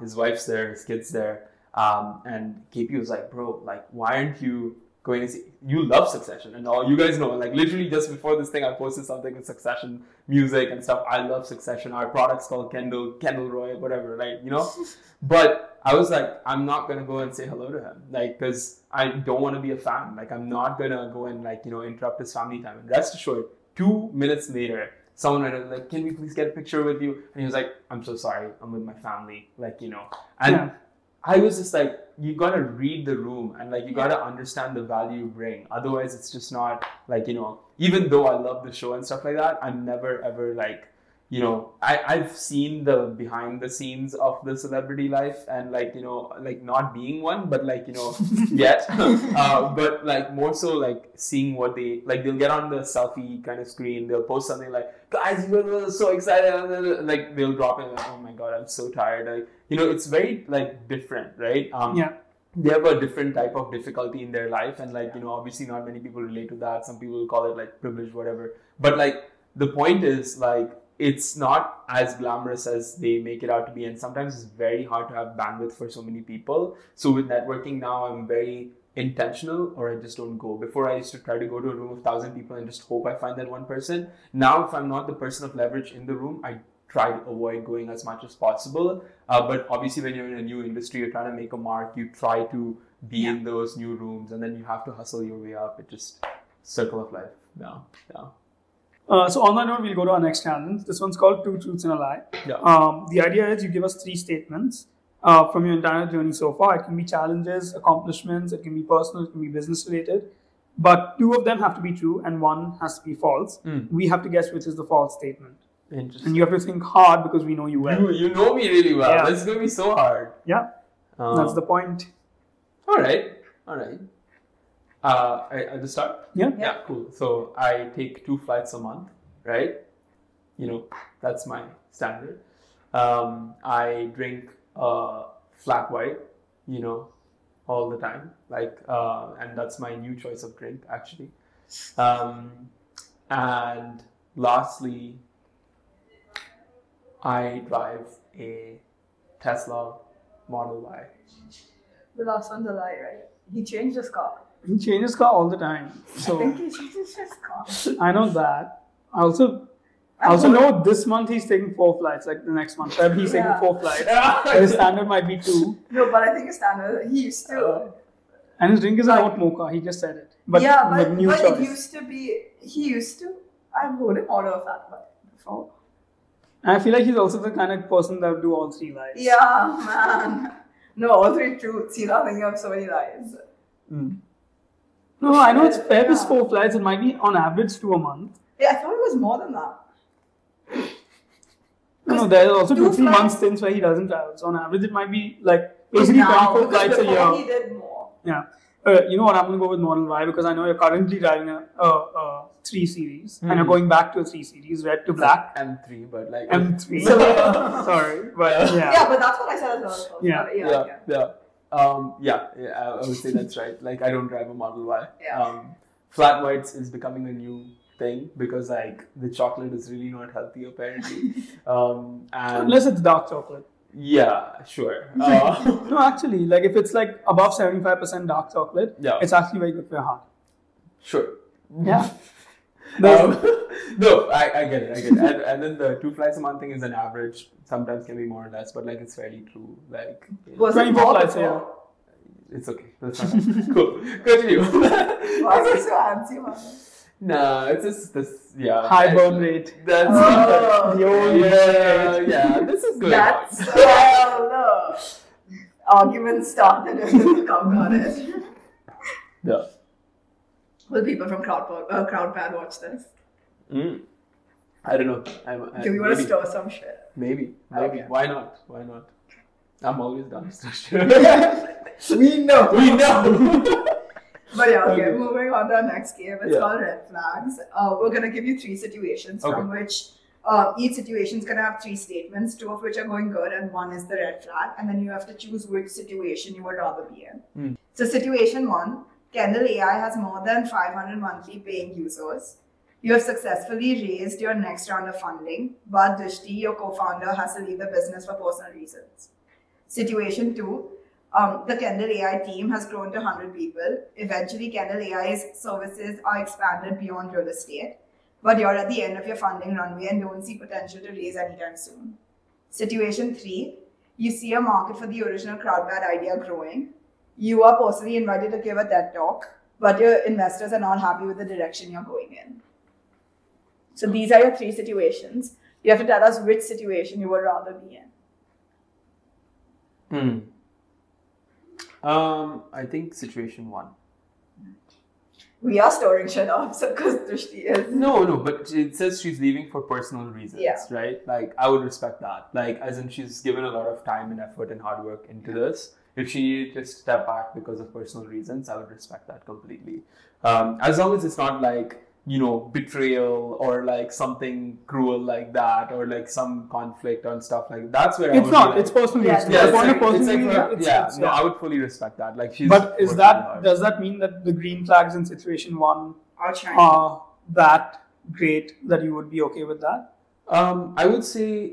His wife's there. His kid's there. And KP was bro, why aren't you going to see? You love Succession. And all you guys know, literally just before this thing, I posted something with Succession music and stuff. I love Succession. Our product's called Kendal Roy, whatever, right? But I was I'm not going to go and say hello to him, because I don't want to be a fan. I'm not going to go and, interrupt his family time. And rest assured, 2 minutes later, someone went and can we please get a picture with you? And he was I'm so sorry, I'm with my family, And I was just you gotta read the room and you gotta understand the value you bring. Otherwise, it's just not even though I love the show and stuff like that, I'm never ever you know, I've seen the behind the scenes of the celebrity life and like, you know, like not being one, but like, you know, yet, but like more so like seeing what they, like they'll get on the selfie kind of screen. They'll post something like, guys, we're so excited. Like they'll drop it. Like, oh my God, I'm so tired. Like, you know, it's very like different, right? Yeah. They have a different type of difficulty in their life. And like, you know, obviously not many people relate to that. Some people call it like privilege, whatever. But like the point is like, it's not as glamorous as they make it out to be. And sometimes it's very hard to have bandwidth for so many people. So with networking now, I'm very intentional, or I just don't go. Before I used to try to go to a room of 1,000 people and just hope I find that one person. Now, if I'm not the person of leverage in the room, I try to avoid going as much as possible. But obviously when you're in a new industry, you're trying to make a mark, you try to be in those new rooms and then you have to hustle your way up. It's just circle of life. Yeah. So on that note, we'll go to our next challenge. This one's called 2 Truths and a Lie. Yeah. The idea is you give us 3 statements from your entire journey so far. It can be challenges, accomplishments, it can be personal, it can be business related. But 2 of them have to be true and 1 has to be false. Mm. We have to guess which is the false statement. Interesting. And you have to think hard because we know you well. You know me really well. Yeah. This is going to be so hard. Yeah. That's the point. All right. I'll just start? Yeah, cool. So I take 2 flights a month, right? You know, that's my standard. I drink flat white, you know, all the time. Like, and that's my new choice of drink, actually. And lastly, I drive a Tesla Model Y. The last one's a lie, right? He changed his car. He changes car all the time. So I think he changes his car. I know that. I also know this month he's taking 4 flights. Like the next month, he's taking 4 flights. His standard might be 2. No, but I think his standard. He still. And his drink is out mocha. He just said it. But yeah, but it used to be. He used to. I wouldn't order of that one before. And I feel like he's also the kind of person that would do all 3 lies. Yeah, man. No, all 3 truths. He's not thinking of so many lies. Mm. No, I know it's fair to 4 flights. It might be on average 2 a month. Yeah, I thought it was more than that. No, there are also 2-3 months since where he doesn't travel. So on average, it might be like basically 24 flights a year. He did more. Yeah. You know what? I'm going to go with Model Y because I know you're currently driving a 3 Series and you're going back to a 3 Series, red to black. M3, but like... M3. Sorry, but yeah. Yeah, but that's what I said as well. Yeah. I would say that's right. Like, I don't drive a Model Y. Yeah. Flat whites is becoming a new thing because, like, the chocolate is really not healthy, apparently. And unless it's dark chocolate. Yeah, sure. No, actually, like, if it's, like, above 75% dark chocolate, it's actually very good for your heart. Sure. Yeah. No, I get it. And then the 2 flights a month thing is an average. Sometimes can be more or less, but like it's fairly true. Like 24 flights a year. It's okay. That's fine. Cool. Continue. Why is it so antsy, man? No, it's just this. Yeah. High burn rate. That's this is good. That's the argument started and then come on it. Yeah. Will people from Crowdpad watch this? I don't know. Do we want to store some shit? Maybe. Okay. Why not? I'm always down to store shit. We know. But yeah, okay. Moving on to our next game. It's called Red Flags. We're going to give you 3 situations from which each situation is going to have 3 statements, 2 of which are going good and 1 is the red flag. And then you have to choose which situation you would rather be in. So situation 1. Kendal AI has more than 500 monthly paying users. You have successfully raised your next round of funding, but Drishti, your co-founder, has to leave the business for personal reasons. Situation 2, the Kendal AI team has grown to 100 people. Eventually, Kendal AI's services are expanded beyond real estate, but you're at the end of your funding runway and don't see potential to raise anytime soon. Situation 3, you see a market for the original Crowdpad idea growing. You are personally invited to give a TED talk, but your investors are not happy with the direction you're going in. So these are your 3 situations. You have to tell us which situation you would rather be in. I think situation 1. we are storing shit up, so because Drishti is... No, but it says she's leaving for personal reasons, right? Like, I would respect that. Like, as in, she's given a lot of time and effort and hard work into this. If she just stepped back because of personal reasons, I would respect that completely. As long as it's not like, betrayal or like something cruel like that, or like some conflict and stuff like that's where it's not. It's personal. I would fully respect that. Like, she's. But is that hard. Does that mean that the green flags in situation one are that great that you would be okay with that? I would say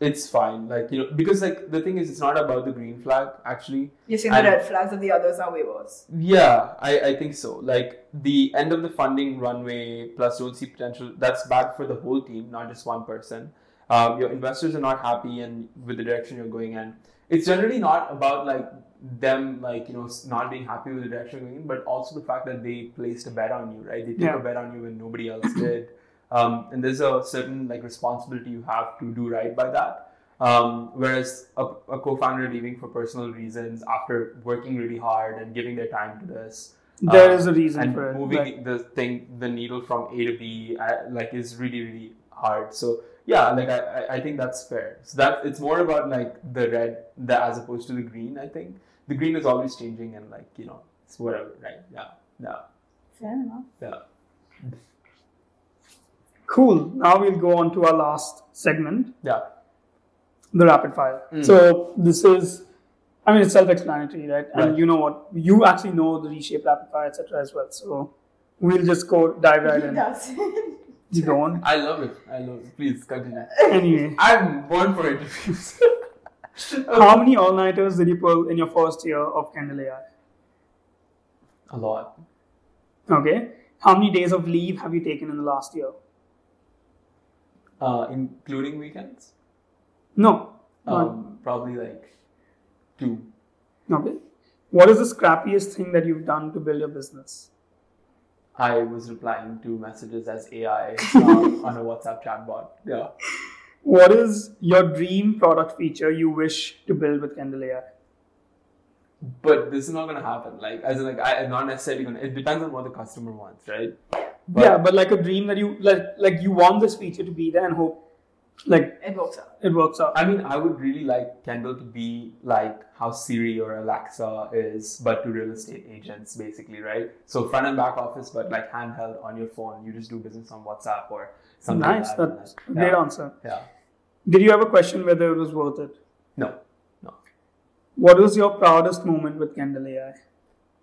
it's fine. Like, because like the thing is, it's not about the green flag actually. You're saying the red flags of the others are way worse. Yeah, I think so. Like the end of the funding runway plus don't see potential, that's bad for the whole team, not just one person. Your investors are not happy and with the direction you're going in. It's generally not about like them like not being happy with the direction you're going in, but also the fact that they placed a bet on you, right? They took a bet on you when nobody else did. And there's a certain like responsibility you have to do right by that. Whereas a co-founder leaving for personal reasons after working really hard and giving their time to this, there is a reason and for it. Moving right. The needle from A to B, is really, really hard. So yeah, like I think that's fair. So that it's more about like the red as opposed to the green. I think the green is always changing and like it's whatever, right? Yeah. Fair enough. Yeah. Cool. Now we'll go on to our last segment. Yeah. The rapid fire. Mm. So this is, it's self-explanatory, right? And you know what? You actually know the Reshape rapid fire, etc. as well. So we'll just go dive right in. Yes. You go on. I love it. Please continue. Anyway. I'm born for interviews. How many all-nighters did you pull in your first year of Kendal AI? A lot. Okay. How many days of leave have you taken in the last year? Including weekends? No. Probably like 2. Okay. What is the scrappiest thing that you've done to build your business? I was replying to messages as AI on a WhatsApp chatbot. Yeah. What is your dream product feature you wish to build with Kendal AI? But this is not going to happen. Like, as in, like, I'm not necessarily going to. It depends on what the customer wants, right? But, but like a dream that you like you want this feature to be there and hope like it works out. I mean, I would really like Kendal to be like how Siri or Alexa is, but to real estate agents basically, right? So front and back office, but like handheld on your phone. You just do business on WhatsApp or something. Nice, that's a great answer. Yeah. Did you ever question whether it was worth it? No. What was your proudest moment with Kendal AI?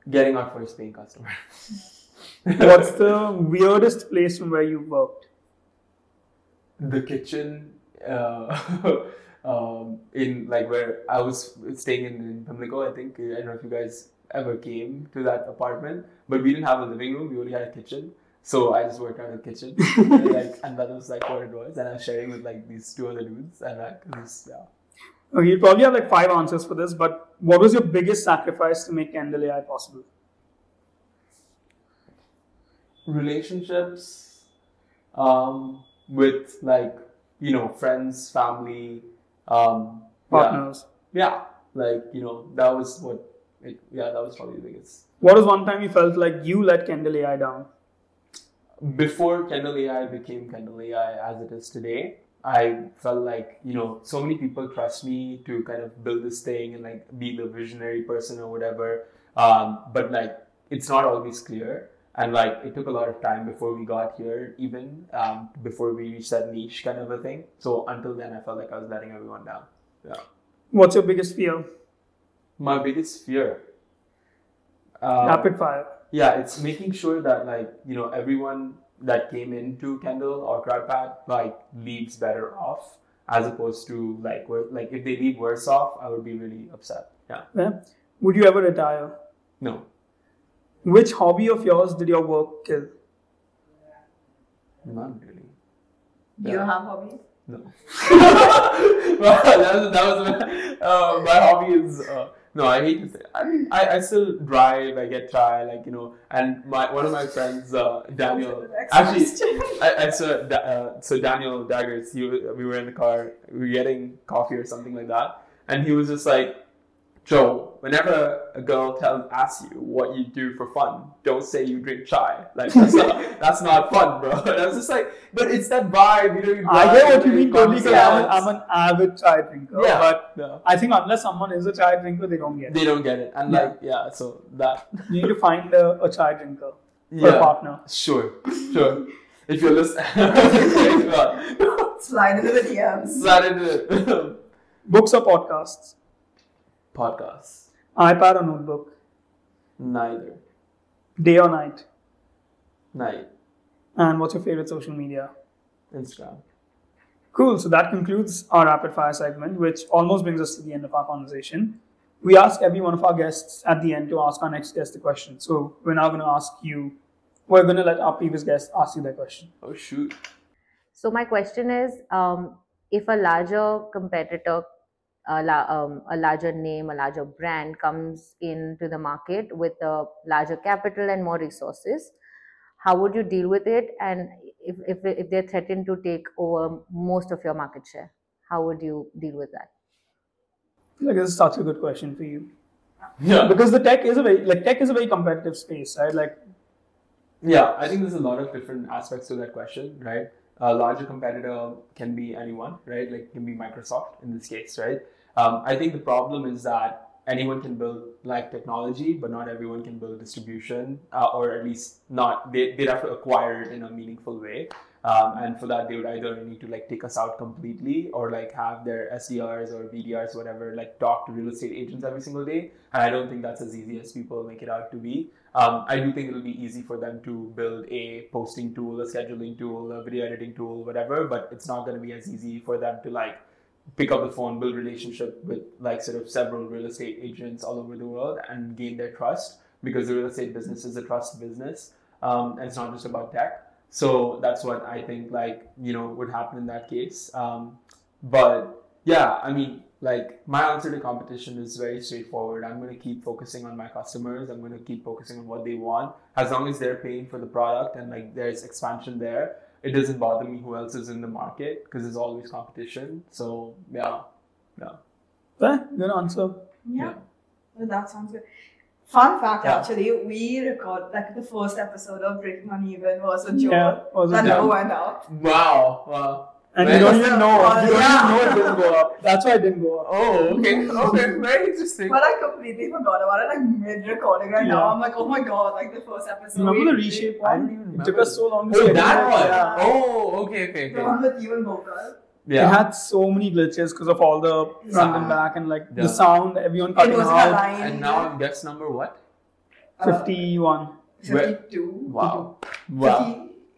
Getting our first paying customer. What's the weirdest place from where you worked? The kitchen in like where I was staying in Pimlico, I think. I don't know if you guys ever came to that apartment, but we didn't have a living room. We only had a kitchen. So I just worked out in the kitchen and that was like what it was. And I was sharing with like these 2 other dudes and Okay, you probably have like 5 answers for this, but what was your biggest sacrifice to make Kendal AI possible? Relationships with like friends, family, partners. That was that was probably the biggest. What was one time you felt like you let Kendal AI down? Before Kendal AI became Kendal AI as it is today, I felt like so many people trust me to kind of build this thing and like be the visionary person or whatever. But like it's not always clear. And like it took a lot of time before we got here, even before we reached that niche kind of a thing. So until then, I felt like I was letting everyone down. Yeah. What's your biggest fear? My biggest fear. Rapid fire. Yeah, it's making sure that everyone that came into Kendal or Crowdpad leaves better off as opposed to like if they leave worse off, I would be really upset. Yeah. Would you ever retire? No. Which hobby of yours did your work kill? Not really. Do you have hobbies? No. that was my hobby is... no, I hate to say it. I still drive, I get Chai, and one of my friends, Daniel... So Daniel Daggers, we were in the car, we were getting coffee or something like that, and he was just like, Joel, whenever a girl asks you what you do for fun, don't say you drink chai. Like, that's not fun, bro. And I was just like, but it's that vibe. You know, I get what you mean, totally. I'm an avid chai drinker. Yeah. But no. I think unless someone is a chai drinker, they don't get it. They don't get it. And so that. You need to find a chai drinker for a partner. Sure. If you're listening. Slide into the DMs. Books or podcasts? Podcasts. iPad or notebook? Neither. Day or night? Night. And what's your favorite social media? Instagram. Cool. So that concludes our rapid fire segment, which almost brings us to the end of our conversation. We ask every one of our guests at the end to ask our next guest a question. So we're now going to ask you, we're going to let our previous guest ask you their question. Oh, shoot. So my question is, if a larger competitor, a larger name, a larger brand comes into the market with a larger capital and more resources, how would you deal with it? And if they threaten to take over most of your market share, how would you deal with that? Like, this is such a good question for you. Yeah. Because the tech is a very competitive space, right? Like, yeah, I think there's a lot of different aspects to that question, right? A larger competitor can be anyone, right? Like, it can be Microsoft in this case, right? I think the problem is that anyone can build like technology, but not everyone can build distribution, or at least not. They'd have to acquire it in a meaningful way. And for that, they would either need to like take us out completely, or like have their SDRs or BDRs, whatever, like talk to real estate agents every single day. And I don't think that's as easy as people make it out to be. I do think it'll be easy for them to build a posting tool, a scheduling tool, a video editing tool, whatever, but it's not going to be as easy for them to like pick up the phone, build relationship with like sort of several real estate agents all over the world and gain their trust, because the real estate business is a trust business. And it's not just about tech. So that's what I think, like, you know, would happen in that case. But yeah, I mean, like, my answer to competition is very straightforward. I'm going to keep focusing on my customers. I'm going to keep focusing on what they want. As long as they're paying for the product and like there's expansion there, it doesn't bother me who else is in the market, because there's always competition. So yeah. Good answer. Yeah. Well, that sounds good. Fun fact, actually, we record like the first episode of Breaking Uneven was with Joel. That never went up. Wow. And you don't even know. You don't even know it didn't go up. That's why it didn't go up. Oh, okay. Very interesting. But I completely forgot about it. Like, mid-recording now, I'm like, oh my god, like the first episode. Remember the Reshape one? I didn't even remember. It took us so long to see that one. Yeah. Oh, okay. The one with you and Boca. Yeah. It had so many glitches because of all the front and back and like the sound, everyone cutting out. And now I'm guess number what? 51. 52. Wow.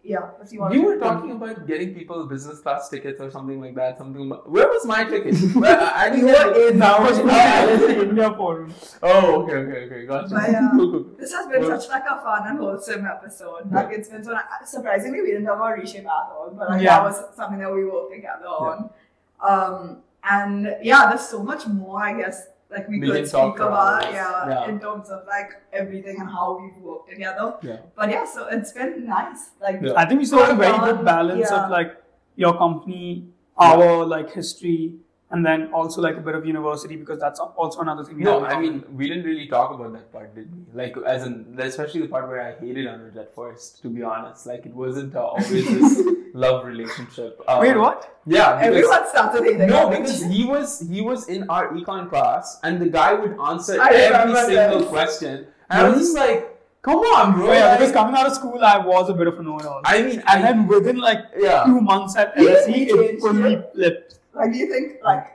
50, 51. You were talking about getting people business class tickets or something like that. Where was my ticket? I didn't get in LSE India Forum. Oh, okay. Gotcha. But, this has been such like a fun and wholesome episode. Like, it's been so surprisingly, we didn't talk about Reshape at all, but like that was something that we worked together on. And there's so much more, I guess, like we could speak about in terms of like everything and how we work together. But so it's been nice. Like I think we saw a very good balance of like your company, our like history, and then also like a bit of university, because that's also another thing. We didn't really talk about that part, did we? Like, as in, especially the part where I hated Anuj at first, to be honest. Like, it wasn't always this love relationship. Wait, what? Yeah. Everyone started hating. No, because he was in our econ class and the guy would answer every single question. And I was just like, come on, bro. Because coming out of school, I was a bit of a know-it-all. I mean, and then within like 2 months at LSE, it fully flipped. Like, do you think like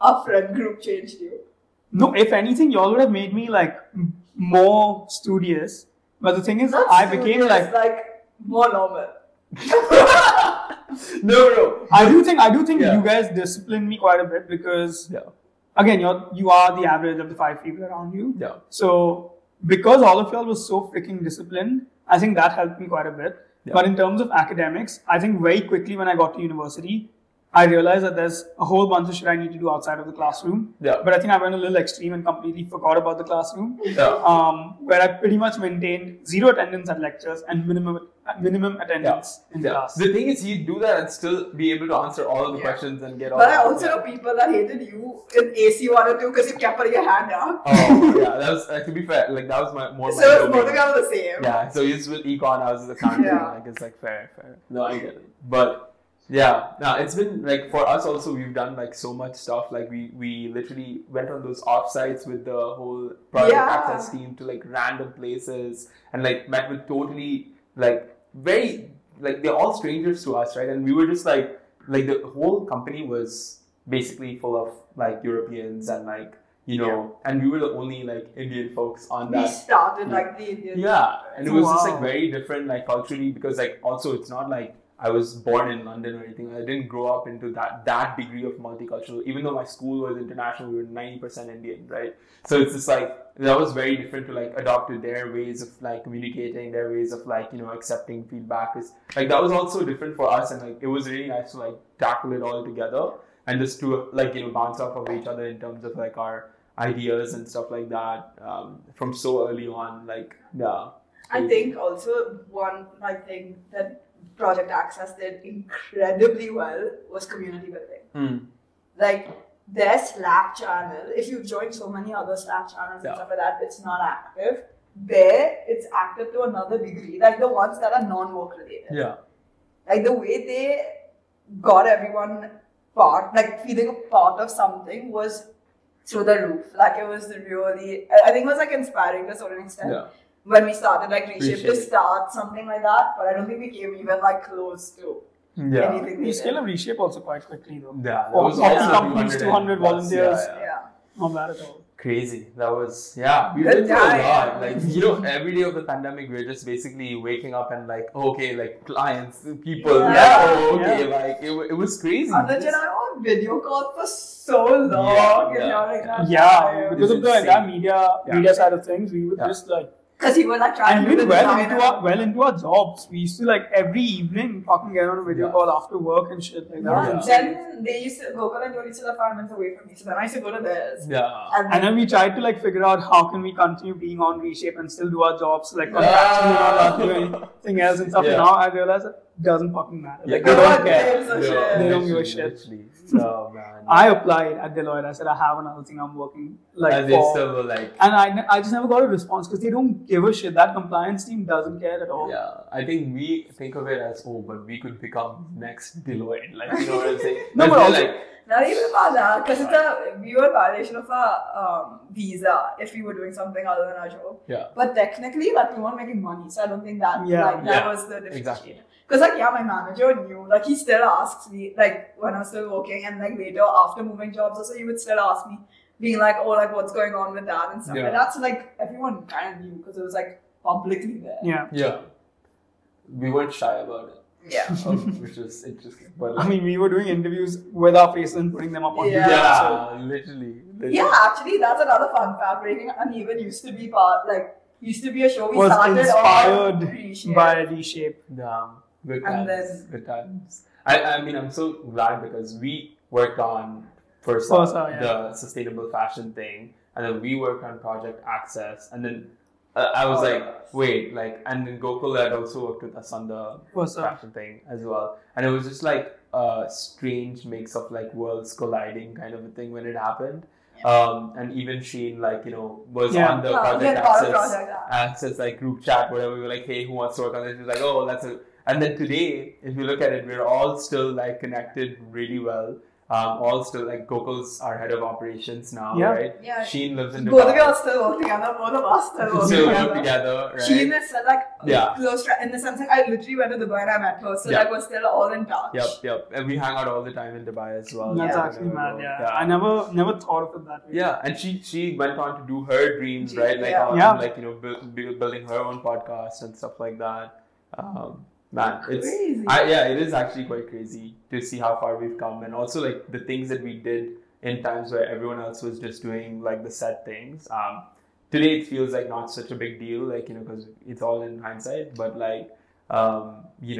our friend group changed you? No, if anything, y'all would have made me like more studious. But the thing is, became like more normal. No. I do think you guys disciplined me quite a bit, because again, you are the average of the 5 people around you. Yeah. So because all of y'all was so freaking disciplined, I think that helped me quite a bit. Yeah. But in terms of academics, I think very quickly when I got to university, I realized that there's a whole bunch of shit I need to do outside of the classroom. Yeah. But I think I went a little extreme and completely forgot about the classroom. Yeah. Where I pretty much maintained zero attendance at lectures and minimum attendance in class. The thing is, he'd do that and still be able to answer all of the questions and get all. But I also know people that hated you in AC 1 or 2 because you kept putting your hand up. Oh yeah, that was to be fair. Like that was my more. So it's both of them the same. Yeah. So he's with econ, I was with accounting. Yeah. Like it's like fair. No, I get it, but. Yeah, now it's been like for us also, we've done like so much stuff. Like we literally went on those offsites with the whole Project Access team to like random places and like met with totally like very like they're all strangers to us, right? And we were just like the whole company was basically full of like Europeans and like, you know, and we were the only like Indian folks on that. We started like the Indian. Yeah, and it was just like very different like culturally because like also it's not like I was born in London or anything. I didn't grow up into that degree of multicultural. Even though my school was international, we were 90% Indian, right? So it's just like, that was very different to like adopt to their ways of like communicating, their ways of like, you know, accepting feedback. It's, like that was also different for us. And like, it was really nice to like tackle it all together and just to like, you know, bounce off of each other in terms of like our ideas and stuff like that from so early on. Like, yeah. I think also one like thing that Project Access did incredibly well was community building. Like their Slack channel, if you've joined so many other Slack channels and stuff like that, it's not active. There it's active to another degree, like the ones that are non-work related. Yeah, like the way they got everyone part, like feeling a part of something was through the roof. Like it was really, I think it was like inspiring to a certain extent. Yeah. When we started like Reshape to start something like that, but I don't think we came even like close to anything. We scaled up Reshape also quite quickly though. Yeah, that was awesome. Companies, 200 volunteers. Yeah. Not bad at all. Crazy. That was, yeah. We went through a lot. Like, you know, every day of the pandemic, we were just basically waking up and like, okay, like clients, people. Like it was crazy. And then I was on video call for so long. Because of the entire media side of things, we would just like, because he was like trying to do well into our jobs. We used to like every evening fucking get on a video call after work and shit like that. Then they used to Gokul and Joel used to live 5 minutes away from me, so then I used to go to theirs. Yeah. And then we tried to like figure out how can we continue being on Reshape and still do our jobs, like contractually not doing anything else and stuff. Yeah. And now I realize it doesn't fucking matter. Yeah. Like they don't care. They don't give a shit. Oh, man. I applied at Deloitte. I said I have another thing I'm working like and for. They still like, and I just never got a response because they don't give a shit. That compliance team doesn't care at all. Yeah, I think we think of it as but we could become next Deloitte. Like you know what I'm saying? No, but also, like not even about that because it's we were in violation of our visa if we were doing something other than our job. Yeah. But technically, like we weren't making money, so I don't think that that was the difference. Exactly. Because like my manager knew, like he still asks me, like when I was still working and like later after moving jobs or so, he would still ask me, being like, oh, like what's going on with that and stuff. Yeah. And that's like everyone kind of knew because it was like publicly there. Yeah. Yeah. We weren't shy about it. Yeah. Which is interesting. But like, I mean, we were doing interviews with our faces and putting them up on YouTube. Yeah, so. Literally. Yeah, actually, that's another fun fact. Breaking Uneven used to be part, like, used to be a show we started inspired on Reshape. By Reshape. Yeah. Good times. I mean, I'm so glad because we worked on the sustainable fashion thing, and then we worked on Project Access, and then I was and then Gokul had also worked with us on the fashion thing as well, and it was just like a strange mix of like worlds colliding kind of a thing when it happened. And even Sheen, like, you know, was on the Project Access like group chat, whatever. We were like, hey, who wants to work on this? She was like, oh, that's a. And then today, if you look at it, we're all still like connected really well. All still like Gokul's our head of operations now, right? Yeah. Sheen lives in Dubai. Both of us still work together. Both of us still work together, right? Sheen is like close to, in the sense like I literally went to Dubai and I met her, so like we're still all in touch. Yep. And we hang out all the time in Dubai as well. That's actually mad. Yeah. I never thought of it that way. Yeah, and she went on to do her dreams, right? Like like you know building her own podcast and stuff like that. Man, it's crazy. It is actually quite crazy to see how far we've come, and also like the things that we did in times where everyone else was just doing like the set things. Today it feels like not such a big deal, like you know, because it's all in hindsight. But like We've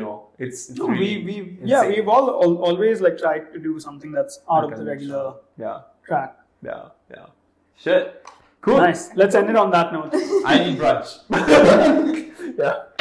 always like tried to do something that's out of the regular track. Yeah. Sure. Cool. Nice. Let's end it on that note. I need brunch. Yeah.